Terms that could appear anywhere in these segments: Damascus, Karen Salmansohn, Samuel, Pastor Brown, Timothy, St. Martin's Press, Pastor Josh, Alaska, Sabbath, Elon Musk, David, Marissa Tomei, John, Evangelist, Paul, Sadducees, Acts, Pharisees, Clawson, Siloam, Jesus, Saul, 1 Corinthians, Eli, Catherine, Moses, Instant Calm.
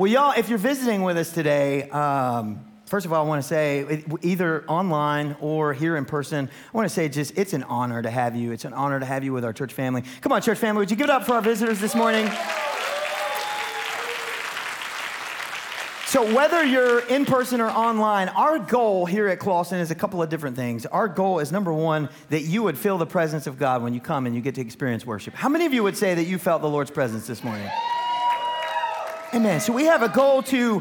Well, y'all, if you're visiting with us today, first of all, I want to say, either online or here in person, I want to say just it's an honor to have you. It's an honor to have you with our church family. Come on, church family, would you give it up for our visitors this morning? So whether you're in person or online, our goal here at Clawson is a couple of different things. Our goal is, number one, that you would feel the presence of God when you come and you get to experience worship. How many of you would say that you felt the Lord's presence this morning? Amen. So we have a goal to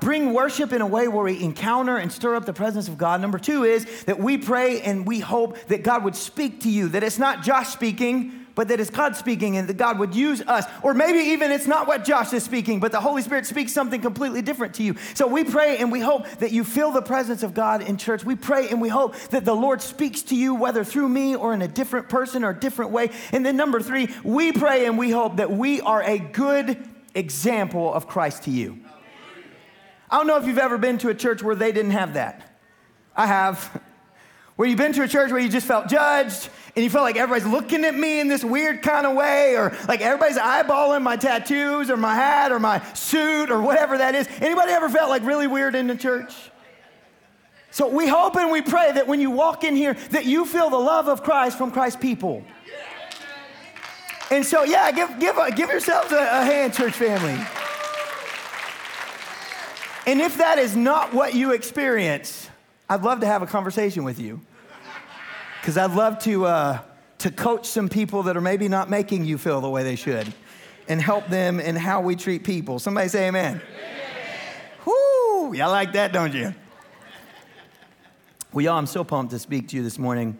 bring worship in a way where we encounter and stir up the presence of God. Number two is that we pray and we hope that God would speak to you, that it's not Josh speaking, but that it's God speaking and that God would use us. Or maybe even it's not what Josh is speaking, but the Holy Spirit speaks something completely different to you. So we pray and we hope that you feel the presence of God in church. We pray and we hope that the Lord speaks to you, whether through me or in a different person or a different way. And then number three, we pray and we hope that we are a good example of Christ to you. I don't know if you've ever been to a church where they didn't have that. I have. Where you've been to a church where you just felt judged and you felt like everybody's looking at me in this weird kind of way, or like everybody's eyeballing my tattoos or my hat or my suit or whatever that is. Anybody ever felt like really weird in the church? So we hope and we pray that when you walk in here that you feel the love of Christ from Christ's people. And so, yeah, give yourselves a hand, church family. And if that is not what you experience, I'd love to have a conversation with you, because I'd love to coach some people that are maybe not making you feel the way they should, and help them in how we treat people. Somebody say amen. Whoo, y'all like that, don't you? Well, y'all, I'm so pumped to speak to you this morning.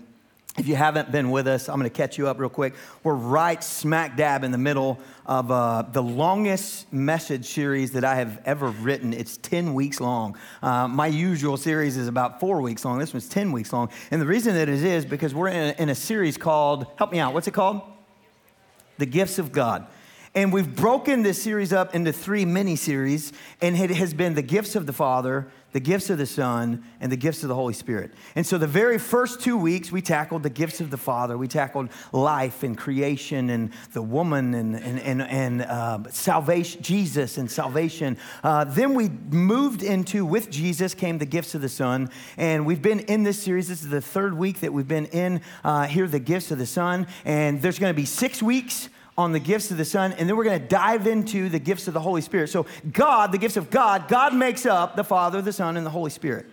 If you haven't been with us, I'm going to catch you up real quick. We're right smack dab in the middle of the longest message series that I have ever written. It's 10 weeks long. My usual series is about 4 weeks long. This one's 10 weeks long. And the reason that it is because we're in a series called, help me out, what's it called? The Gifts of God. And we've broken this series up into three mini-series, and it has been the gifts of the Father, the gifts of the Son, and the gifts of the Holy Spirit. And so the very first 2 weeks, we tackled the gifts of the Father. We tackled life and creation and the woman and salvation, Jesus and salvation. Then we moved into, with Jesus came the gifts of the Son. And we've been in this series. This is the third week that we've been in here, the gifts of the Son. And there's going to be 6 weeks on the gifts of the Son, and then we're going to dive into the gifts of the Holy Spirit. So God, the gifts of God, God makes up the Father, the Son, and the Holy Spirit.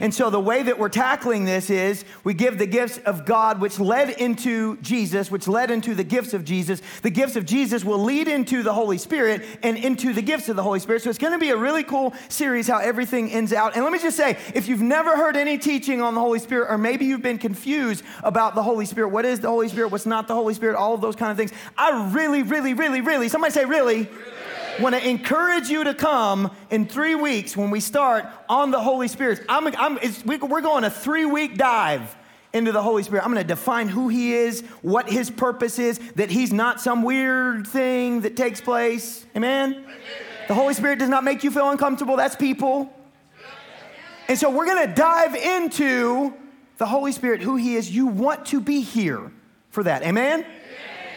And so the way that we're tackling this is we give the gifts of God, which led into Jesus, which led into the gifts of Jesus. The gifts of Jesus will lead into the Holy Spirit and into the gifts of the Holy Spirit. So it's going to be a really cool series how everything ends out. And let me just say, if you've never heard any teaching on the Holy Spirit, or maybe you've been confused about the Holy Spirit, what is the Holy Spirit, what's not the Holy Spirit, all of those kind of things, I really, somebody say really. Want to encourage you to come in 3 weeks when we start on the Holy Spirit. We're going a 3-week dive into the Holy Spirit. I'm going to define who he is, what his purpose is, that he's not some weird thing that takes place. Amen? Amen. The Holy Spirit does not make you feel uncomfortable. That's people. And so we're going to dive into the Holy Spirit, who he is. You want to be here for that. Amen?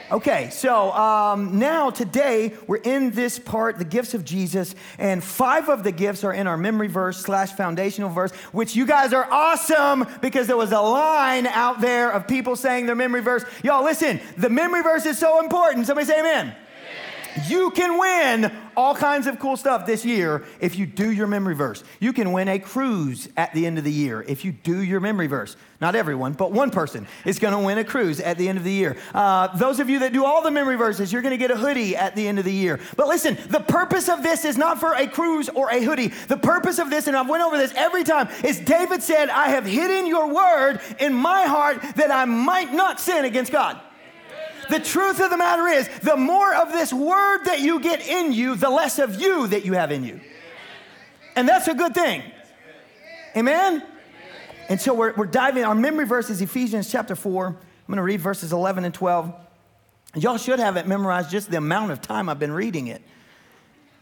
Okay, so now today we're in this part, the gifts of Jesus, and 5 of the gifts are in our memory verse / foundational verse, which you guys are awesome because there was a line out there of people saying their memory verse. Y'all listen, the memory verse is so important. Somebody say amen. You can win all kinds of cool stuff this year if you do your memory verse. You can win a cruise at the end of the year if you do your memory verse. Not everyone, but one person is going to win a cruise at the end of the year. Those of you that do all the memory verses, you're going to get a hoodie at the end of the year. But listen, the purpose of this is not for a cruise or a hoodie. The purpose of this, and I've went over this every time, is David said, I have hidden your word in my heart that I might not sin against God. The truth of the matter is, the more of this word that you get in you, the less of you that you have in you. And that's a good thing. Amen? And so we're diving. Our memory verse is Ephesians chapter 4. I'm going to read verses 11 and 12. Y'all should have it memorized, just the amount of time I've been reading it.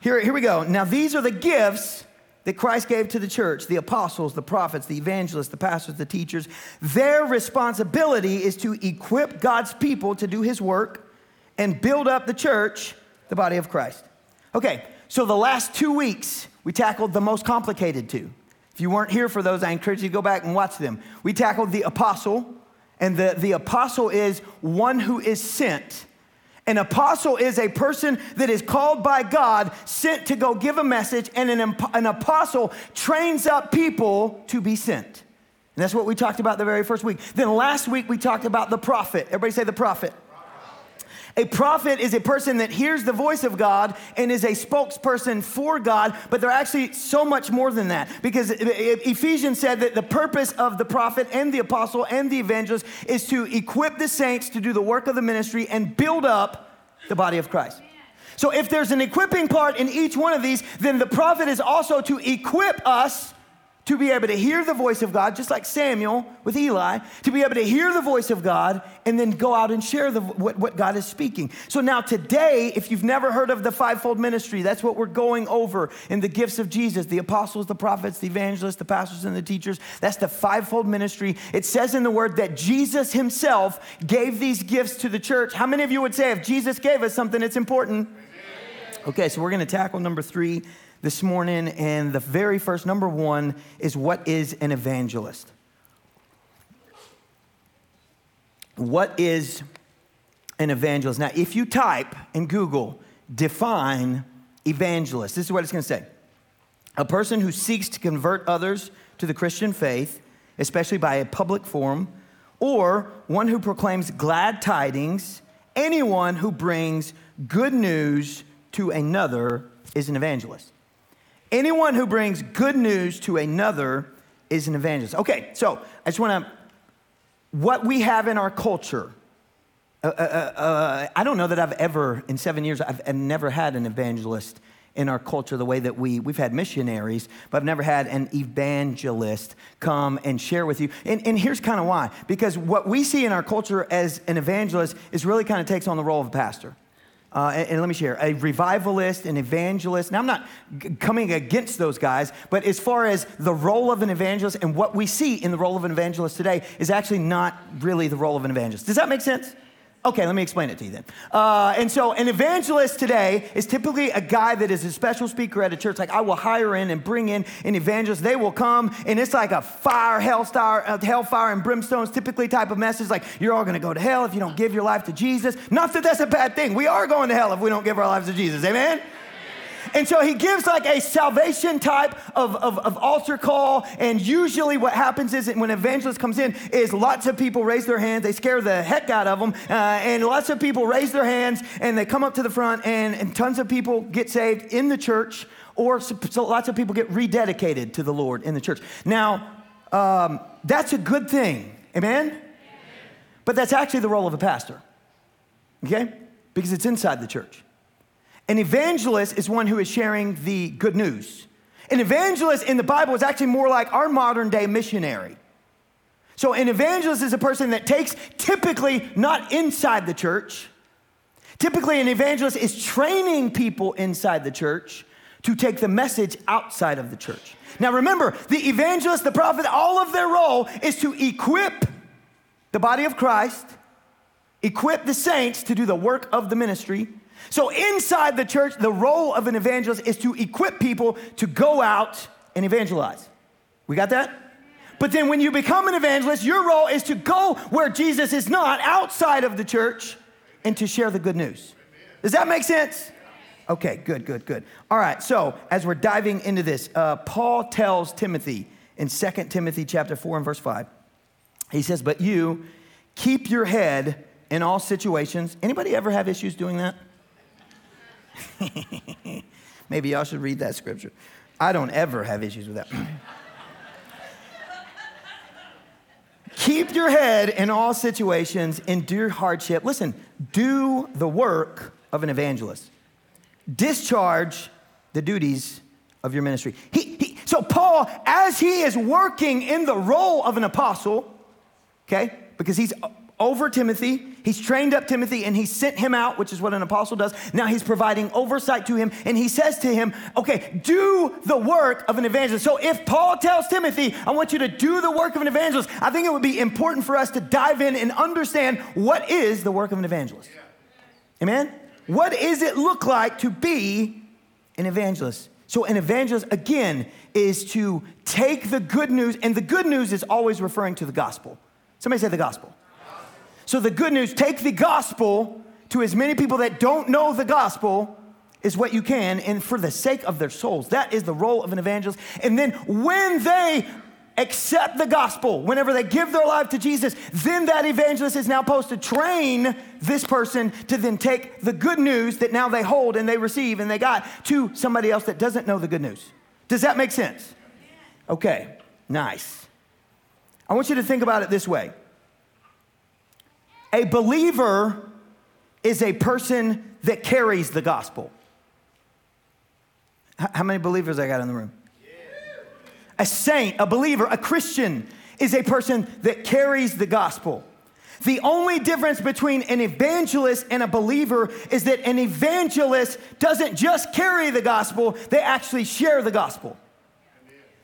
Here we go. Now, these are the gifts that Christ gave to the church, the apostles, the prophets, the evangelists, the pastors, the teachers. Their responsibility is to equip God's people to do his work and build up the church, the body of Christ. Okay, So the last 2 weeks, we tackled the most complicated two. If you weren't here for those, I encourage you to go back and watch them. We tackled the apostle, and the apostle is one who is sent. An apostle is a person that is called by God, sent to go give a message, and an apostle trains up people to be sent. And that's what we talked about the very first week. Then last week, we talked about the prophet. Everybody say the prophet. A prophet is a person that hears the voice of God and is a spokesperson for God, but they're actually so much more than that, because Ephesians said that the purpose of the prophet and the apostle and the evangelist is to equip the saints to do the work of the ministry and build up the body of Christ. So if there's an equipping part in each one of these, then the prophet is also to equip us to be able to hear the voice of God, just like Samuel with Eli, to be able to hear the voice of God and then go out and share what God is speaking. So now today, if you've never heard of the fivefold ministry, that's what we're going over in the gifts of Jesus, the apostles, the prophets, the evangelists, the pastors, and the teachers. That's the fivefold ministry. It says in the word that Jesus himself gave these gifts to the church. How many of you would say if Jesus gave us something, it's important? Okay, so we're going to tackle number 3 this morning, and the very first, number 1, is what is an evangelist? What is an evangelist? Now, if you type in Google, define evangelist, this is what it's going to say. A person who seeks to convert others to the Christian faith, especially by a public forum, or one who proclaims glad tidings, anyone who brings good news to another is an evangelist. Anyone who brings good news to another is an evangelist. Okay, so I just want to, what we have in our culture, I don't know that I've ever, in 7 years, I've never had an evangelist in our culture the way that we've had missionaries, but I've never had an evangelist come and share with you. And here's kind of why, because what we see in our culture as an evangelist is really kind of takes on the role of a pastor. And let me share, a revivalist, an evangelist. Now, I'm not coming against those guys, but as far as the role of an evangelist and what we see in the role of an evangelist today is actually not really the role of an evangelist. Does that make sense? Okay, let me explain it to you then. And so an evangelist today is typically a guy that is a special speaker at a church. Like I will hire in and bring in an evangelist. They will come, and it's like a hellfire and brimstones typically type of message. Like you're all going to go to hell if you don't give your life to Jesus. Not that that's a bad thing. We are going to hell if we don't give our lives to Jesus. Amen? And so he gives like a salvation type of altar call. And usually what happens is when an evangelist comes in is lots of people raise their hands. They scare the heck out of them. And lots of people raise their hands and they come up to the front and tons of people get saved in the church, or so lots of people get rededicated to the Lord in the church. Now, that's a good thing. Amen? But that's actually the role of a pastor. Okay? Because it's inside the church. An evangelist is one who is sharing the good news. An evangelist in the Bible is actually more like our modern day missionary. So an evangelist is a person that takes, typically not inside the church. Typically an evangelist is training people inside the church to take the message outside of the church. Now remember, the evangelist, the prophet, all of their role is to equip the body of Christ, equip the saints to do the work of the ministry. So inside the church, the role of an evangelist is to equip people to go out and evangelize. We got that? But then when you become an evangelist, your role is to go where Jesus is not, outside of the church, and to share the good news. Does that make sense? Okay, good. All right, so as we're diving into this, Paul tells Timothy in 2 Timothy chapter 4 and verse 5, he says, but you keep your head in all situations. Anybody ever have issues doing that? Maybe y'all should read that scripture. I don't ever have issues with that. Keep your head in all situations, endure hardship. Listen, do the work of an evangelist. Discharge the duties of your ministry. So Paul, as he is working in the role of an apostle, okay, because he's over Timothy, he's trained up Timothy and he sent him out, which is what an apostle does. Now he's providing oversight to him and he says to him, okay, do the work of an evangelist. So if Paul tells Timothy, I want you to do the work of an evangelist, I think it would be important for us to dive in and understand what is the work of an evangelist. Amen? What does it look like to be an evangelist. So an evangelist, again, is to take the good news, and the good news is always referring to the gospel. Somebody say the gospel. So the good news, take the gospel to as many people that don't know the gospel is what you can, and for the sake of their souls. That is the role of an evangelist. And then when they accept the gospel, whenever they give their life to Jesus, then that evangelist is now supposed to train this person to then take the good news that now they hold and they receive and they got to somebody else that doesn't know the good news. Does that make sense? Okay, nice. I want you to think about it this way. A believer is a person that carries the gospel. How many believers I got in the room? A saint, a believer, a Christian is a person that carries the gospel. The only difference between an evangelist and a believer is that an evangelist doesn't just carry the gospel, they actually share the gospel.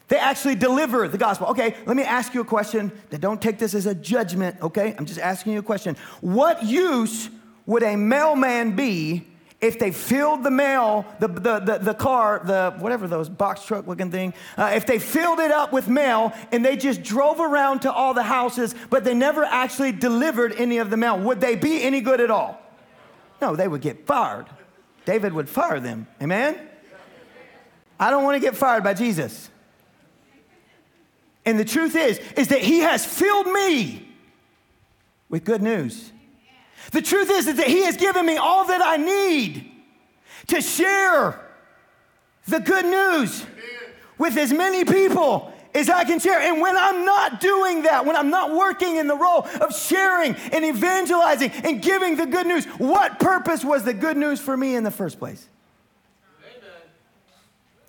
They actually deliver the gospel. Okay, let me ask you a question. Now, don't take this as a judgment, okay? I'm just asking you a question. What use would a mailman be if they filled the mail, the car, the whatever those box truck looking thing, if they filled it up with mail and they just drove around to all the houses, but they never actually delivered any of the mail, would they be any good at all? No, they would get fired. David would fire them. Amen? I don't want to get fired by Jesus. And the truth is that he has filled me with good news. The truth is that he has given me all that I need to share the good news with as many people as I can share. And when I'm not doing that, when I'm not working in the role of sharing and evangelizing and giving the good news, what purpose was the good news for me in the first place?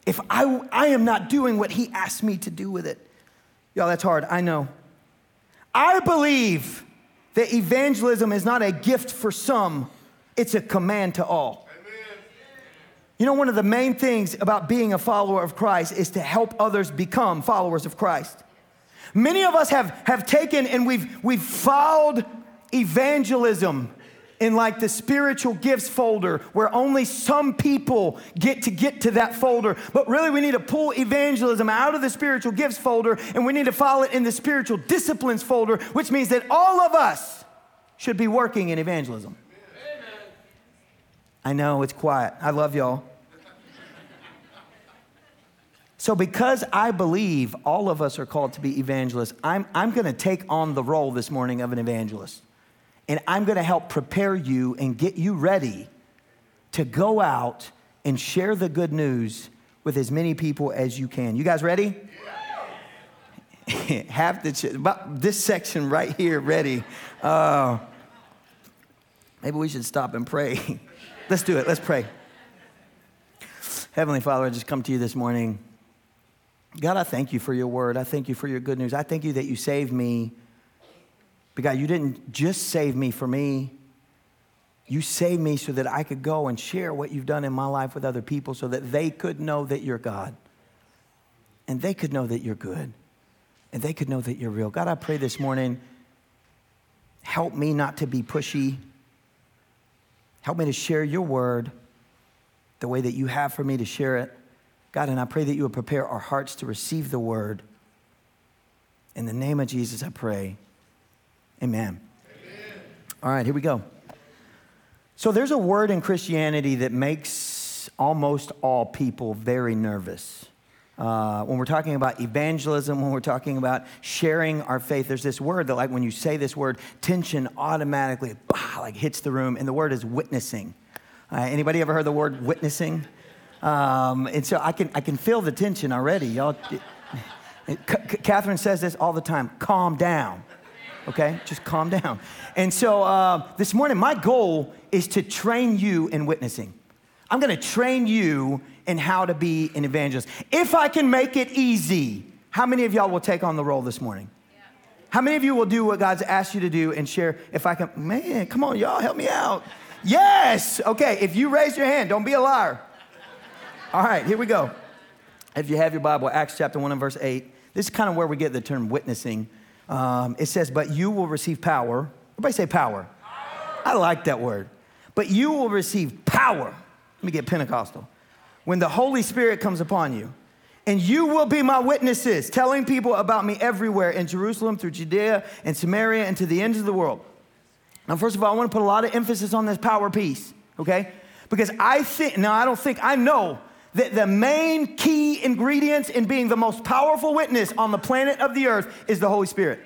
If I am not doing what he asked me to do with it. Y'all, that's hard. I know. I believe that evangelism is not a gift for some. It's a command to all. Amen. You know, one of the main things about being a follower of Christ is to help others become followers of Christ. Many of us have taken and we've filed evangelism in like the spiritual gifts folder where only some people get to that folder. But really we need to pull evangelism out of the spiritual gifts folder and we need to file it in the spiritual disciplines folder, which means that all of us should be working in evangelism. Amen. I know, it's quiet. I love y'all. So because I believe all of us are called to be evangelists, I'm gonna take on the role this morning of an evangelist. And I'm going to help prepare you and get you ready to go out and share the good news with as many people as you can. You guys ready? Yeah. Half this section right here ready. Maybe we should stop and pray. Let's do it. Let's pray. Heavenly Father, I just come to you this morning. God, I thank you for your word. I thank you for your good news. I thank you that you saved me. But God, you didn't just save me for me. You saved me so that I could go and share what you've done in my life with other people so that they could know that you're God. And they could know that you're good. And they could know that you're real. God, I pray this morning, help me not to be pushy. Help me to share your word the way that you have for me to share it. God, and I pray that you would prepare our hearts to receive the word. In the name of Jesus, I pray. Amen. Amen. All right, here we go. So there's a word in Christianity that makes almost all people very nervous. When we're talking about evangelism, when we're talking about sharing our faith, there's this word that, like, when you say this word, tension automatically hits the room, and the word is witnessing. Anybody ever heard the word witnessing? And so I can feel the tension already, y'all. Catherine says this all the time: calm down. Okay, just calm down. And so this morning, my goal is to train you in witnessing. I'm going to train you in how to be an evangelist. If I can make it easy, how many of y'all will take on the role this morning? Yeah. How many of you will do what God's asked you to do and share? If I can, man, come on, y'all, help me out. Yes. Okay, if you raise your hand, don't be a liar. All right, here we go. If you have your Bible, Acts chapter 1 and verse 8. This is kind of where we get the term witnessing. It says, but you will receive power. Everybody say power. Power. I like that word. But you will receive power. Let me get Pentecostal. when the Holy Spirit comes upon you. And you will be my witnesses, telling people about me everywhere in Jerusalem, through Judea and Samaria, and to the ends of the world. Now, first of all, I want to put a lot of emphasis on this power piece, okay? Because I know that the main key ingredients in being the most powerful witness on the planet of the earth is the Holy Spirit.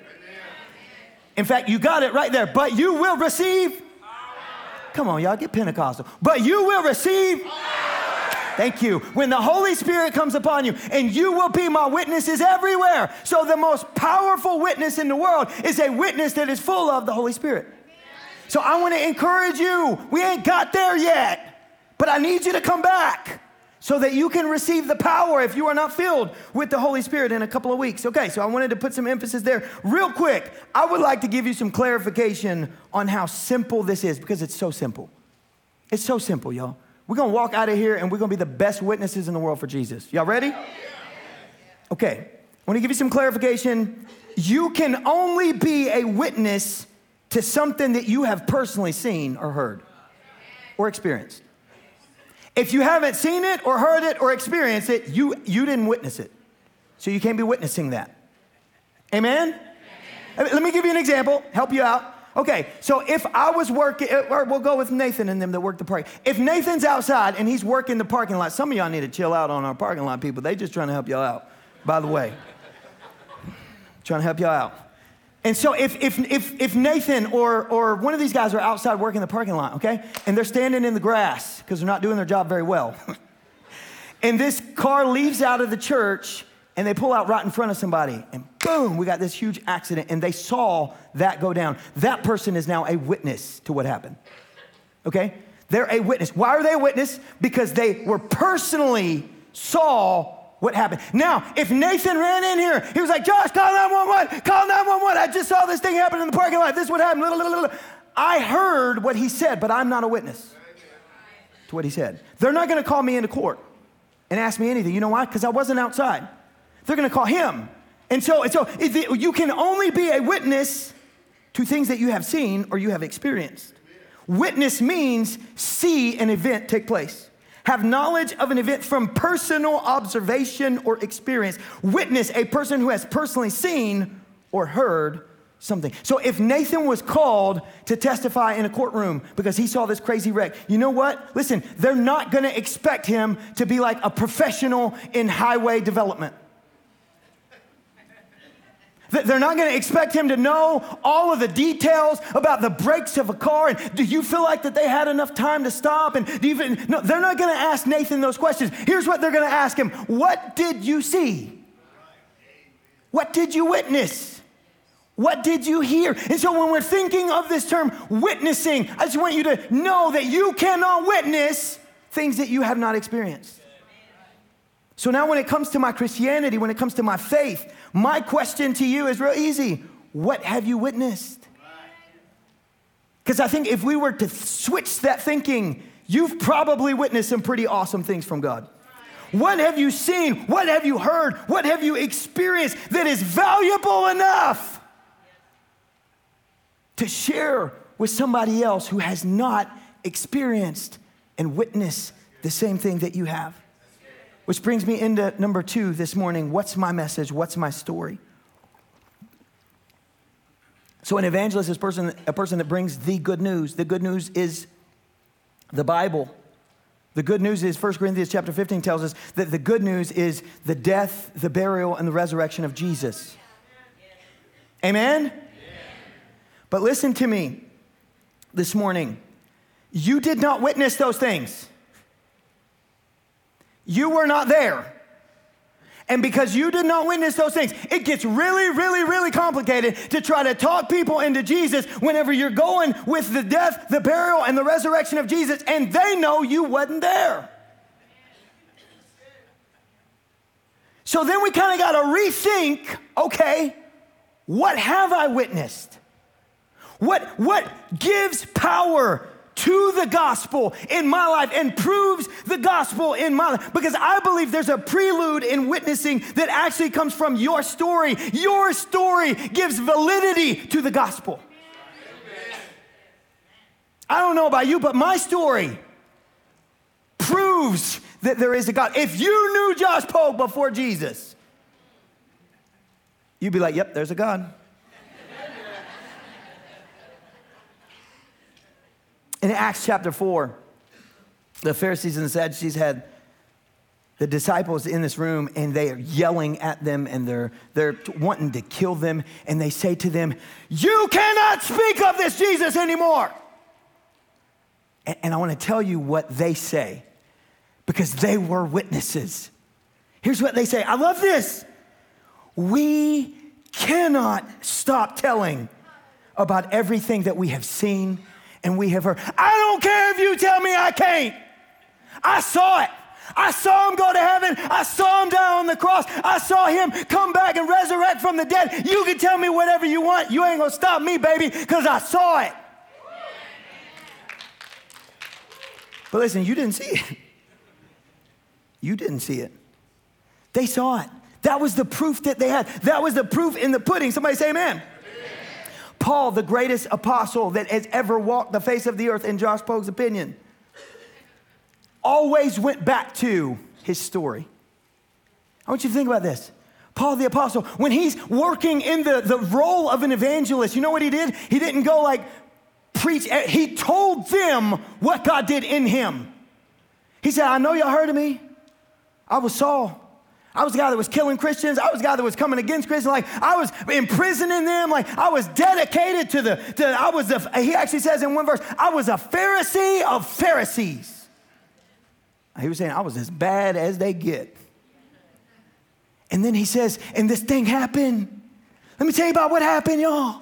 In fact, you got it right there. But you will receive power. Come on, y'all, get Pentecostal. But you will receive power. Thank you. When the Holy Spirit comes upon you, and you will be my witnesses everywhere. So the most powerful witness in the world is a witness that is full of the Holy Spirit. So I want to encourage you. We ain't got there yet, but I need you to come back so that you can receive the power if you are not filled with the Holy Spirit in a couple of weeks. Okay, so I wanted to put some emphasis there. Real quick, I would like to give you some clarification on how simple this is, because it's so simple. It's so simple, y'all. We're going to walk out of here, and we're going to be the best witnesses in the world for Jesus. Y'all ready? Okay. I want to give you some clarification. You can only be a witness to something that you have personally seen or heard or experienced. If you haven't seen it or heard it or experienced it, you didn't witness it. So you can't be witnessing that. Amen? Amen. Let me give you an example, help you out. Okay, so if I was working, or we'll go with Nathan and them that work the park. If Nathan's outside and he's working the parking lot, some of y'all need to chill out on our parking lot people. They just trying to help y'all out, by the way. Trying to help y'all out. And so if Nathan or one of these guys are outside working the parking lot, okay, and they're standing in the grass because they're not doing their job very well, and this car leaves out of the church, and they pull out right in front of somebody, and boom, we got this huge accident, and they saw that go down. That person is now a witness to what happened, okay? They're a witness. Why are they a witness? Because they were personally saw what happened. Now, if Nathan ran in here, he was like, Josh, call 911, call 911. I just saw this thing happen in the parking lot. This is what happened. I heard what he said, but I'm not a witness to what he said. They're not going to call me into court and ask me anything. You know why? Because I wasn't outside. They're going to call him. And so you can only be a witness to things that you have seen or you have experienced. Witness means see an event take place. Have knowledge of an event from personal observation or experience. Witness a person who has personally seen or heard something. So if Nathan was called to testify in a courtroom because he saw this crazy wreck, you know what? Listen, they're not going to expect him to be like a professional in highway development. They're not going to expect him to know all of the details about the brakes of a car. And do you feel like that they had enough time to stop? And no, they're not going to ask Nathan those questions. Here's what they're going to ask him. What did you see? What did you witness? What did you hear? And so when we're thinking of this term witnessing, I just want you to know that you cannot witness things that you have not experienced. So now when it comes to my Christianity, when it comes to my faith, my question to you is real easy. What have you witnessed? Because I think if we were to switch that thinking, you've probably witnessed some pretty awesome things from God. What have you seen? What have you heard? What have you experienced that is valuable enough to share with somebody else who has not experienced and witnessed the same thing that you have? Which brings me into number 2 this morning. What's my message? What's my story? So an evangelist is a person that brings the good news. The good news is the Bible. The good news is 1 Corinthians chapter 15 tells us that the good news is the death, the burial, and the resurrection of Jesus. Amen? Yeah. But listen to me this morning. You did not witness those things. You were not there. And because you did not witness those things, it gets really, really, really complicated to try to talk people into Jesus whenever you're going with the death, the burial, and the resurrection of Jesus, and they know you wasn't there. So then we kind of got to rethink, okay, what have I witnessed? What gives power to the gospel in my life and proves the gospel in my life? Because I believe there's a prelude in witnessing that actually comes from your story. Your story gives validity to the gospel. Amen. I don't know about you, but my story proves that there is a God. If you knew Josh Pogue before Jesus, you'd be like, yep, there's a God. In Acts chapter 4, the Pharisees and the Sadducees had the disciples in this room, and they are yelling at them, and they're wanting to kill them. And they say to them, you cannot speak of this Jesus anymore. And I want to tell you what they say, because they were witnesses. Here's what they say. I love this. We cannot stop telling about everything that we have seen and we have heard. I don't care if you tell me I can't. I saw it. I saw him go to heaven. I saw him die on the cross. I saw him come back and resurrect from the dead. You can tell me whatever you want. You ain't going to stop me, baby, because I saw it. But listen, you didn't see it. You didn't see it. They saw it. That was the proof that they had. That was the proof in the pudding. Somebody say amen. Paul, the greatest apostle that has ever walked the face of the earth, in Josh Pogue's opinion, always went back to his story. I want you to think about this. Paul the apostle, when he's working in the role of an evangelist, you know what he did? He didn't go like preach. He told them what God did in him. He said, I know y'all heard of me. I was Saul. I was the guy that was killing Christians. I was the guy that was coming against Christians. Like, I was imprisoning them. Like, I was dedicated to he actually says in one verse, I was a Pharisee of Pharisees. He was saying, I was as bad as they get. And then he says, and this thing happened. Let me tell you about what happened, y'all.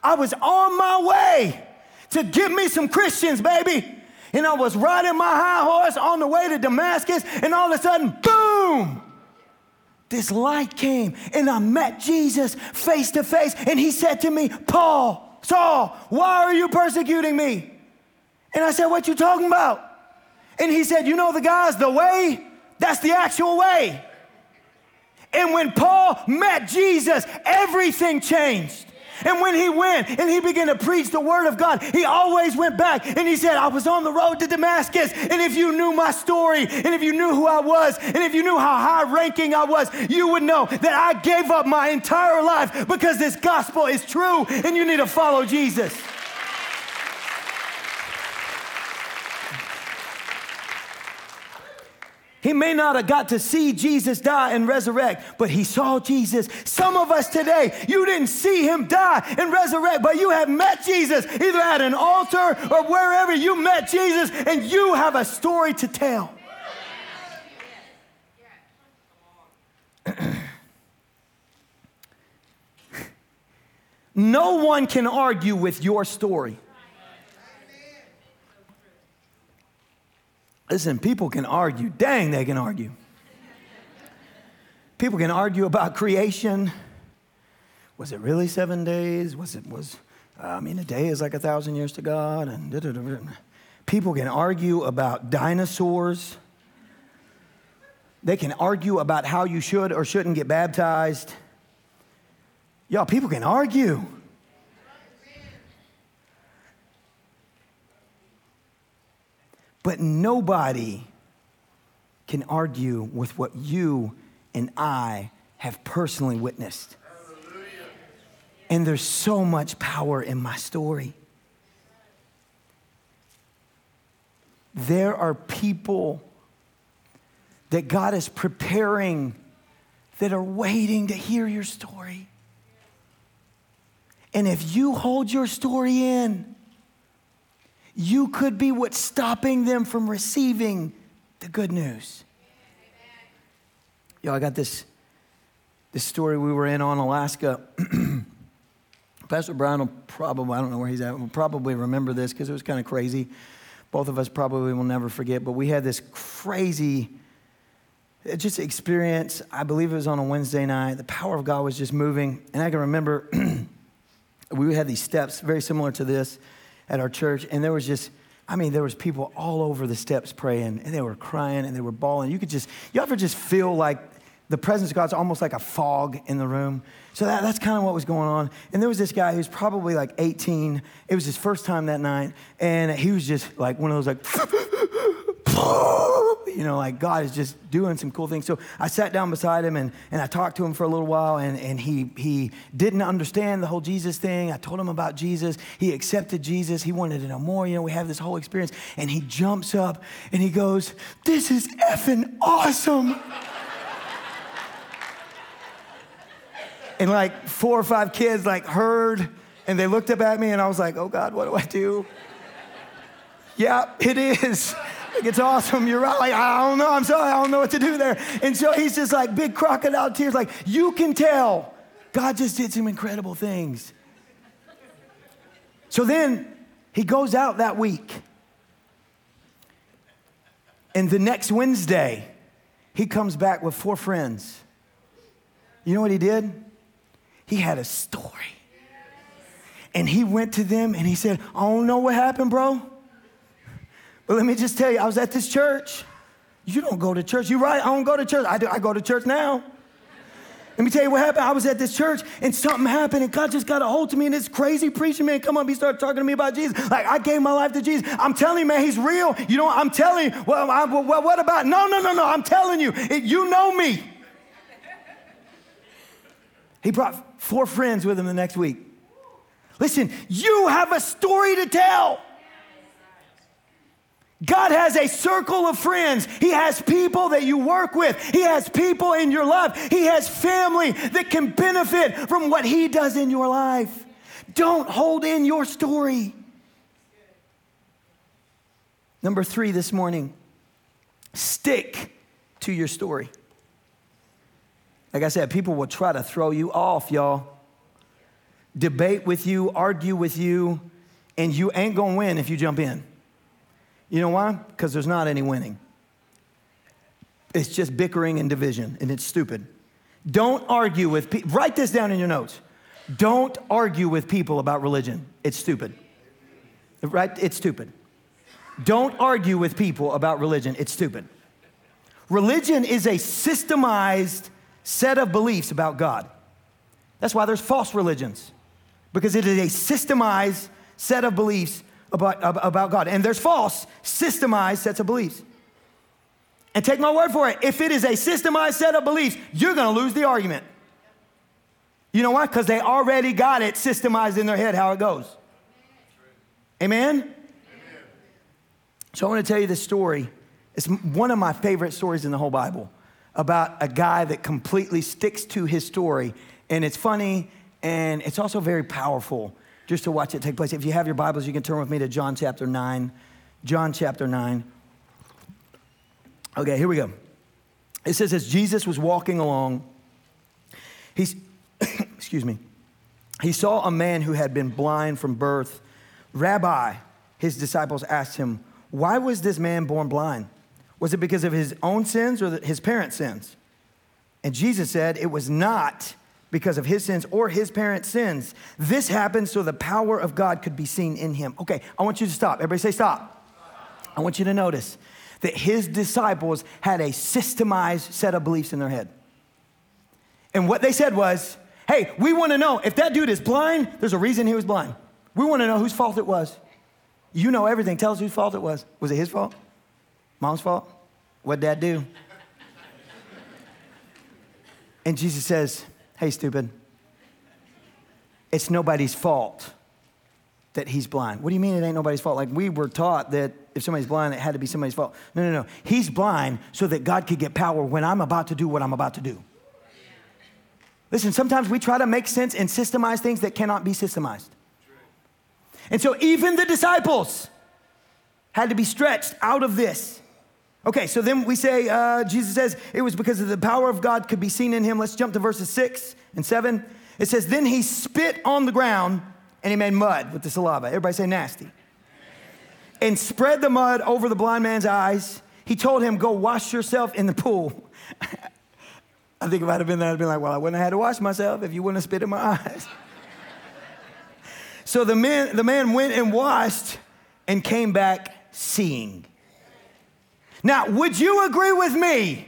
I was on my way to get me some Christians, baby. And I was riding my high horse on the way to Damascus. And all of a sudden, boom, this light came. And I met Jesus face to face. And he said to me, Paul, Saul, why are you persecuting me? And I said, what you talking about? And he said, you know the guys, the way, that's the actual way. And when Paul met Jesus, everything changed. And when he went and he began to preach the word of God, he always went back and he said, I was on the road to Damascus. And if you knew my story, and if you knew who I was, and if you knew how high ranking I was, you would know that I gave up my entire life because this gospel is true and you need to follow Jesus. He may not have got to see Jesus die and resurrect, but he saw Jesus. Some of us today, you didn't see him die and resurrect, but you have met Jesus either at an altar or wherever you met Jesus, and you have a story to tell. No one can argue with your story. Listen, people can argue. Dang, they can argue. People can argue about creation. Was it really 7 days? A day is like 1,000 years to God. And da-da-da-da. People can argue about dinosaurs. They can argue about how you should or shouldn't get baptized. Y'all, people can argue. But nobody can argue with what you and I have personally witnessed. Hallelujah. And there's so much power in my story. There are people that God is preparing that are waiting to hear your story. And if you hold your story in, you could be what's stopping them from receiving the good news. Yo, I got this story we were in on Alaska. Pastor Brown will probably, I don't know where he's at, will probably remember this because it was kind of crazy. Both of us probably will never forget, but we had this crazy just experience. I believe it was on a Wednesday night. The power of God was just moving. And I can remember we had these steps very similar to this at our church, and there was just, there was people all over the steps praying, and they were crying, and they were bawling. You ever just feel like the presence of God's almost like a fog in the room? So that's kind of what was going on. And there was this guy who was probably like 18. It was his first time that night, and he was just like one of those like, you know, like God is just doing some cool things. So I sat down beside him and I talked to him for a little while, and he didn't understand the whole Jesus thing. I told him about Jesus. He accepted Jesus. He wanted to know more. You know, we have this whole experience. And he jumps up and he goes, "This is effing awesome." And like 4 or 5 kids like heard, and they looked up at me and I was like, "Oh God, what do I do?" Yeah, it is. Like, it's awesome. You're right. Like, I don't know. I'm sorry. I don't know what to do there. And so he's just like big crocodile tears. Like, you can tell God just did some incredible things. So then he goes out that week. And the next Wednesday, he comes back with 4 friends. You know what he did? He had a story. And he went to them and he said, "I don't know what happened, bro. But let me just tell you, I was at this church." "You don't go to church." "You're right, I don't go to church. I go to church now." "Let me tell you what happened. I was at this church and something happened and God just got a hold to me, and this crazy preacher man come up. He started talking to me about Jesus. Like, I gave my life to Jesus. I'm telling you, man, he's real. You know, I'm telling you." Well, what about? No. I'm telling you. You know me. He brought 4 friends with him the next week. Listen, you have a story to tell. God has a circle of friends. He has people that you work with. He has people in your life. He has family that can benefit from what he does in your life. Don't hold in your story. Number 3 this morning, stick to your story. Like I said, people will try to throw you off, y'all. Debate with you, argue with you, and you ain't gonna win if you jump in. You know why? Because there's not any winning. It's just bickering and division, and it's stupid. Don't argue with people. Write this down in your notes. Don't argue with people about religion. It's stupid. Right? It's stupid. Don't argue with people about religion. It's stupid. Religion is a systemized set of beliefs about God. That's why there's false religions, because it is a systemized set of beliefs about God. And there's false systemized sets of beliefs. And take my word for it, if it is a systemized set of beliefs, you're going to lose the argument. You know why? Because they already got it systemized in their head how it goes. Amen? So I want to tell you this story. It's one of my favorite stories in the whole Bible, about a guy that completely sticks to his story. And it's funny, and it's also very powerful just to watch it take place. If you have your Bibles, you can turn with me to John chapter 9. John chapter 9. Okay, here we go. It says, as Jesus was walking along, he saw a man who had been blind from birth. Rabbi, his disciples asked him, "Why was this man born blind? Was it because of his own sins or his parents' sins?" And Jesus said, "It was not because of his sins or his parents' sins. This happened so the power of God could be seen in him." Okay, I want you to stop. Everybody say stop. I want you to notice that his disciples had a systemized set of beliefs in their head. And what they said was, "Hey, we want to know if that dude is blind, there's a reason he was blind. We want to know whose fault it was. You know everything. Tell us whose fault it was. Was it his fault? Mom's fault? What'd dad do?" And Jesus says, "Hey, stupid, it's nobody's fault that he's blind." "What do you mean it ain't nobody's fault? Like, we were taught that if somebody's blind, it had to be somebody's fault." No. He's blind so that God could get power when I'm about to do what I'm about to do. Listen, sometimes we try to make sense and systemize things that cannot be systemized. And so even the disciples had to be stretched out of this. Okay, so then we say, Jesus says, it was because of the power of God could be seen in him. Let's jump to verses 6 and 7. It says, then he spit on the ground and he made mud with the saliva. Everybody say nasty. And spread the mud over the blind man's eyes. He told him, "Go wash yourself in the pool." I think if I'd have been there, I'd be like, "Well, I wouldn't have had to wash myself if you wouldn't have spit in my eyes." So the man went and washed and came back seeing. Now, would you agree with me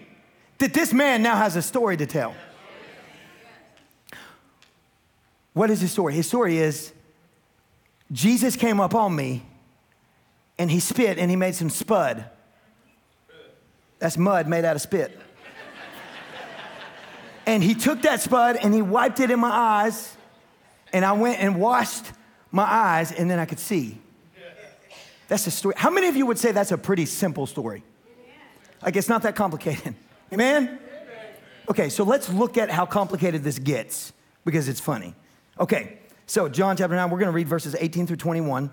that this man now has a story to tell? What is his story? His story is, Jesus came up on me, and he spit, and he made some spud That's mud made out of spit. And he took that spud and he wiped it in my eyes, and I went and washed my eyes, and then I could see. That's the story. How many of you would say that's a pretty simple story? Like, it's not that complicated. Amen? Okay, so let's look at how complicated this gets, because it's funny. Okay, so John chapter 9, we're going to read verses 18 through 21.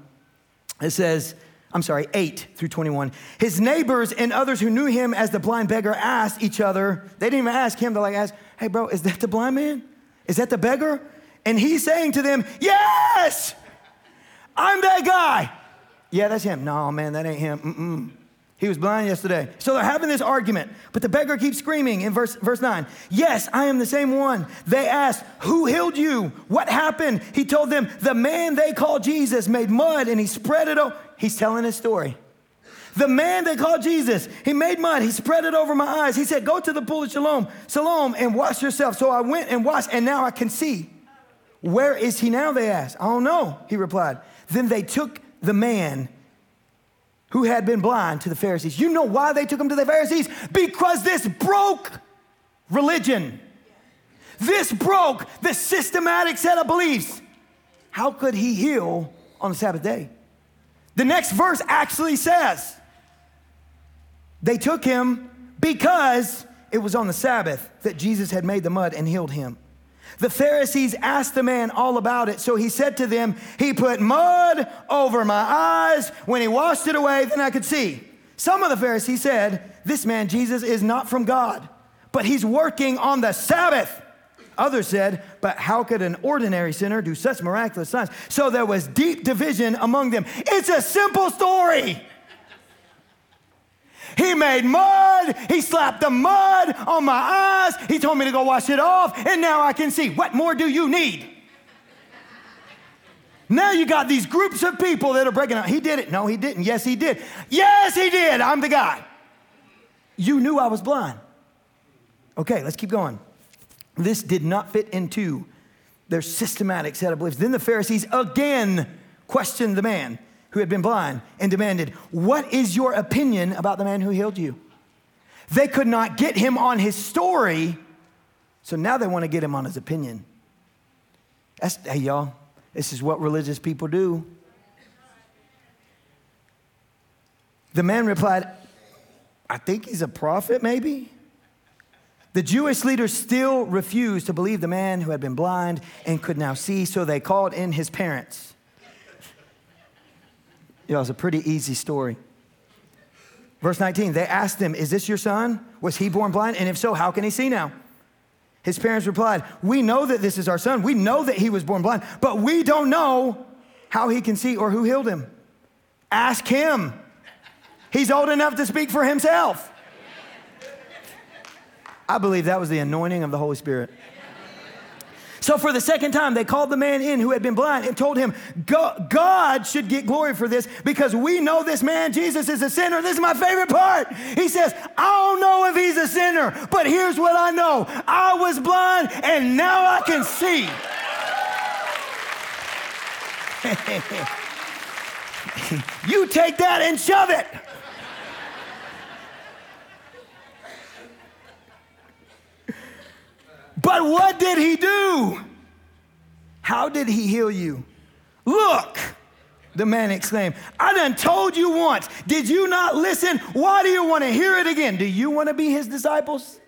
It says, 8 through 21. His neighbors and others who knew him as the blind beggar asked each other. They didn't even ask him. They're like, hey, bro, is that the blind man? Is that the beggar? And he's saying to them, yes, I'm that guy. Yeah, that's him. No, man, that ain't him. He was blind yesterday. So they're having this argument, but the beggar keeps screaming in verse 9. Yes, I am the same one. They asked, who healed you? What happened? He told them, the man they call Jesus made mud and he spread it over. He's telling his story. The man they call Jesus, he made mud. He spread it over my eyes. He said, go to the pool of Siloam, and wash yourself. So I went and washed, and now I can see. Where is he now, they asked. I don't know, he replied. Then they took the man who had been blind to the Pharisees. You know why they took him to the Pharisees? Because this broke religion. This broke the systematic set of beliefs. How could he heal on the Sabbath day? The next verse actually says, they took him because it was on the Sabbath that Jesus had made the mud and healed him. The Pharisees asked the man all about it. So he said to them, he put mud over my eyes. When he washed it away, then I could see. Some of the Pharisees said, this man, Jesus, is not from God, but he's working on the Sabbath. Others said, but how could an ordinary sinner do such miraculous signs? So there was deep division among them. It's a simple story. He made mud. He slapped the mud on my eyes. He told me to go wash it off, and now I can see. What more do you need? Now you got these groups of people that are breaking out. He did it. No, he didn't. Yes, he did. Yes, he did. I'm the guy. You knew I was blind. Okay, let's keep going. This did not fit into their systematic set of beliefs. Then the Pharisees again questioned the man who had been blind and demanded, what is your opinion about the man who healed you? They could not get him on his story, so now they want to get him on his opinion. Hey, y'all, this is what religious people do. The man replied, I think he's a prophet, maybe? The Jewish leaders still refused to believe the man who had been blind and could now see, so they called in his parents. You know, it's a pretty easy story. Verse 19, they asked them, is this your son? Was he born blind? And if so, how can he see now? His parents replied, we know that this is our son. We know that he was born blind, but we don't know how he can see or who healed him. Ask him. He's old enough to speak for himself. I believe that was the anointing of the Holy Spirit. So for the second time, they called the man in who had been blind and told him, God should get glory for this because we know this man, Jesus, is a sinner. This is my favorite part. He says, I don't know if he's a sinner, but here's what I know. I was blind and now I can see. You take that and shove it. But what did he do? How did he heal you? Look, the man exclaimed, I done told you once. Did you not listen? Why do you want to hear it again? Do you want to be his disciples?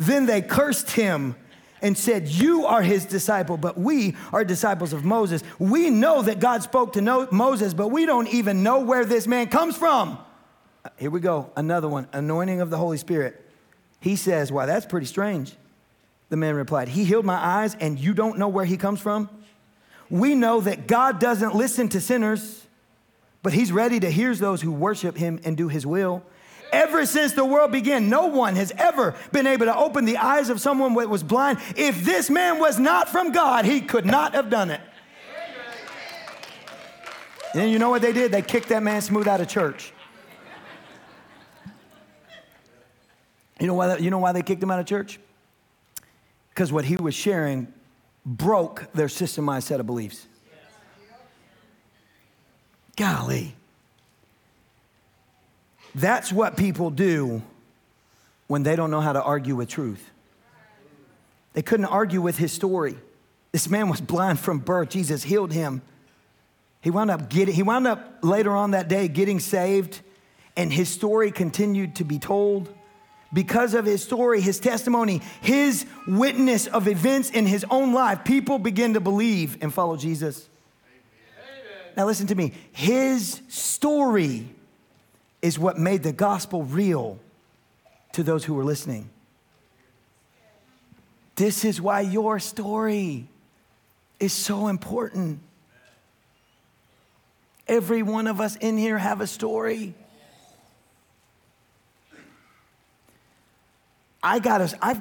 Then they cursed him and said, you are his disciple, but we are disciples of Moses. We know that God spoke to Moses, but we don't even know where this man comes from. Here we go, another one, anointing of the Holy Spirit. He says, wow, that's pretty strange. The man replied, he healed my eyes and you don't know where he comes from? We know that God doesn't listen to sinners, but he's ready to hear those who worship him and do his will. Ever since the world began, no one has ever been able to open the eyes of someone that was blind. If this man was not from God, he could not have done it. And you know what they did? They kicked that man smooth out of church. You know why they kicked him out of church? Because what he was sharing broke their systemized set of beliefs. Golly. That's what people do when they don't know how to argue with truth. They couldn't argue with his story. This man was blind from birth. Jesus healed him. He wound up later on that day getting saved, and his story continued to be told. Because of his story, his testimony, his witness of events in his own life, people begin to believe and follow Jesus. Amen. Now listen to me. His story is what made the gospel real to those who were listening. This is why your story is so important. Every one of us in here have a story. I've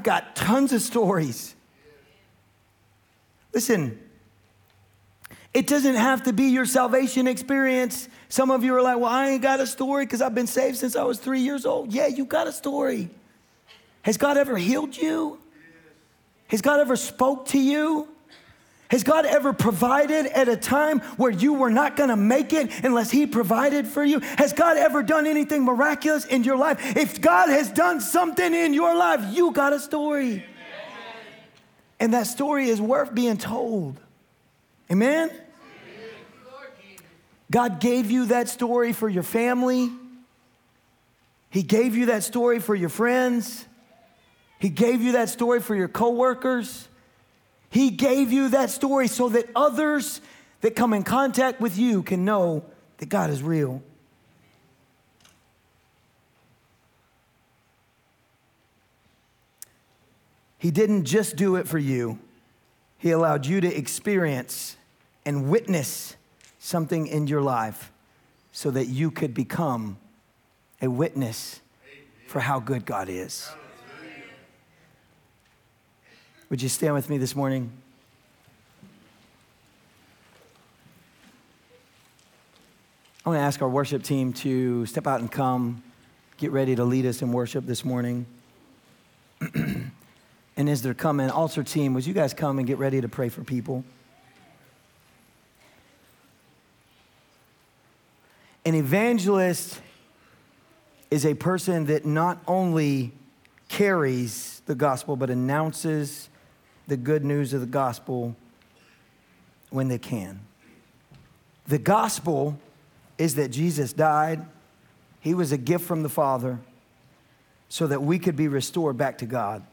got tons of stories. Listen, it doesn't have to be your salvation experience. Some of you are like, well, I ain't got a story because I've been saved since I was 3 years old. Yeah, you got a story. Has God ever healed you? Has God ever spoke to you? Has God ever provided at a time where you were not going to make it unless he provided for you? Has God ever done anything miraculous in your life? If God has done something in your life, you got a story. Amen. And that story is worth being told. Amen? Amen? God gave you that story for your family. He gave you that story for your friends. He gave you that story for your coworkers. He gave you that story so that others that come in contact with you can know that God is real. He didn't just do it for you. He allowed you to experience and witness something in your life so that you could become a witness for how good God is. Would you stand with me this morning? I want to ask our worship team to step out and come, get ready to lead us in worship this morning. And as they're coming, altar team, would you guys come and get ready to pray for people? An evangelist is a person that not only carries the gospel, but announces the good news of the gospel when they can. The gospel is that Jesus died. He was a gift from the Father so that we could be restored back to God.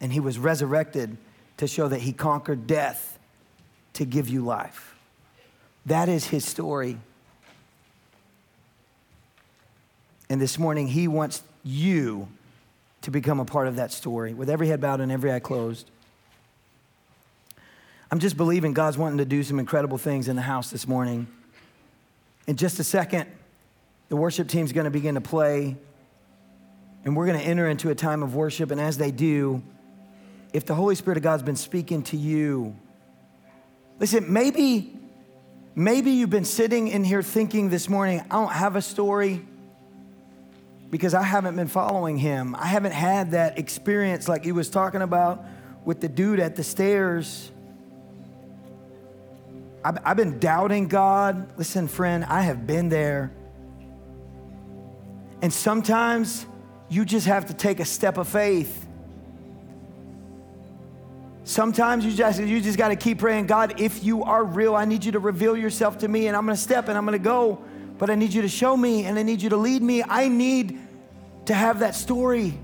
And he was resurrected to show that he conquered death to give you life. That is his story. And this morning, he wants you to become a part of that story, with every head bowed and every eye closed. I'm just believing God's wanting to do some incredible things in the house this morning. In just a second, the worship team's going to begin to play, and we're going to enter into a time of worship. And as they do, if the Holy Spirit of God's been speaking to you, listen, maybe you've been sitting in here thinking this morning, I don't have a story, because I haven't been following him. I haven't had that experience like he was talking about with the dude at the stairs. I've been doubting God. Listen, friend, I have been there. And sometimes you just have to take a step of faith. Sometimes you just got to keep praying, God, if you are real, I need you to reveal yourself to me, and I'm going to step and I'm going to go. But I need you to show me, and I need you to lead me. I need to have that story.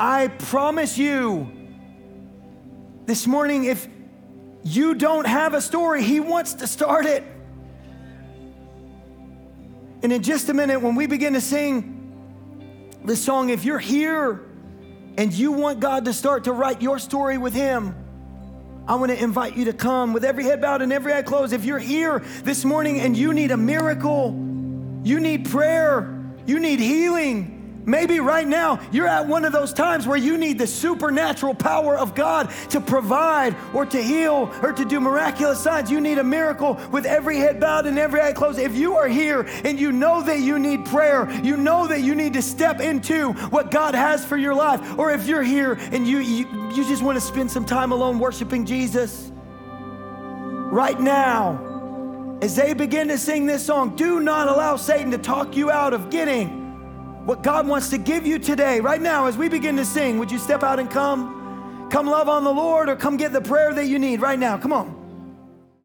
I promise you, this morning, if you don't have a story, he wants to start it. And in just a minute, when we begin to sing this song, if you're here and you want God to start to write your story with him, I want to invite you to come with every head bowed and every eye closed. If you're here this morning and you need a miracle, you need prayer, you need healing, maybe right now you're at one of those times where you need the supernatural power of God to provide or to heal or to do miraculous signs. You need a miracle. With every head bowed and every eye closed, if you are here and you know that you need prayer, you know that you need to step into what God has for your life, or if you're here and you just want to spend some time alone worshiping Jesus, right now, as they begin to sing this song, do not allow Satan to talk you out of getting what God wants to give you today. Right now, as we begin to sing, would you step out and come? Come love on the Lord, or come get the prayer that you need right now. Come on.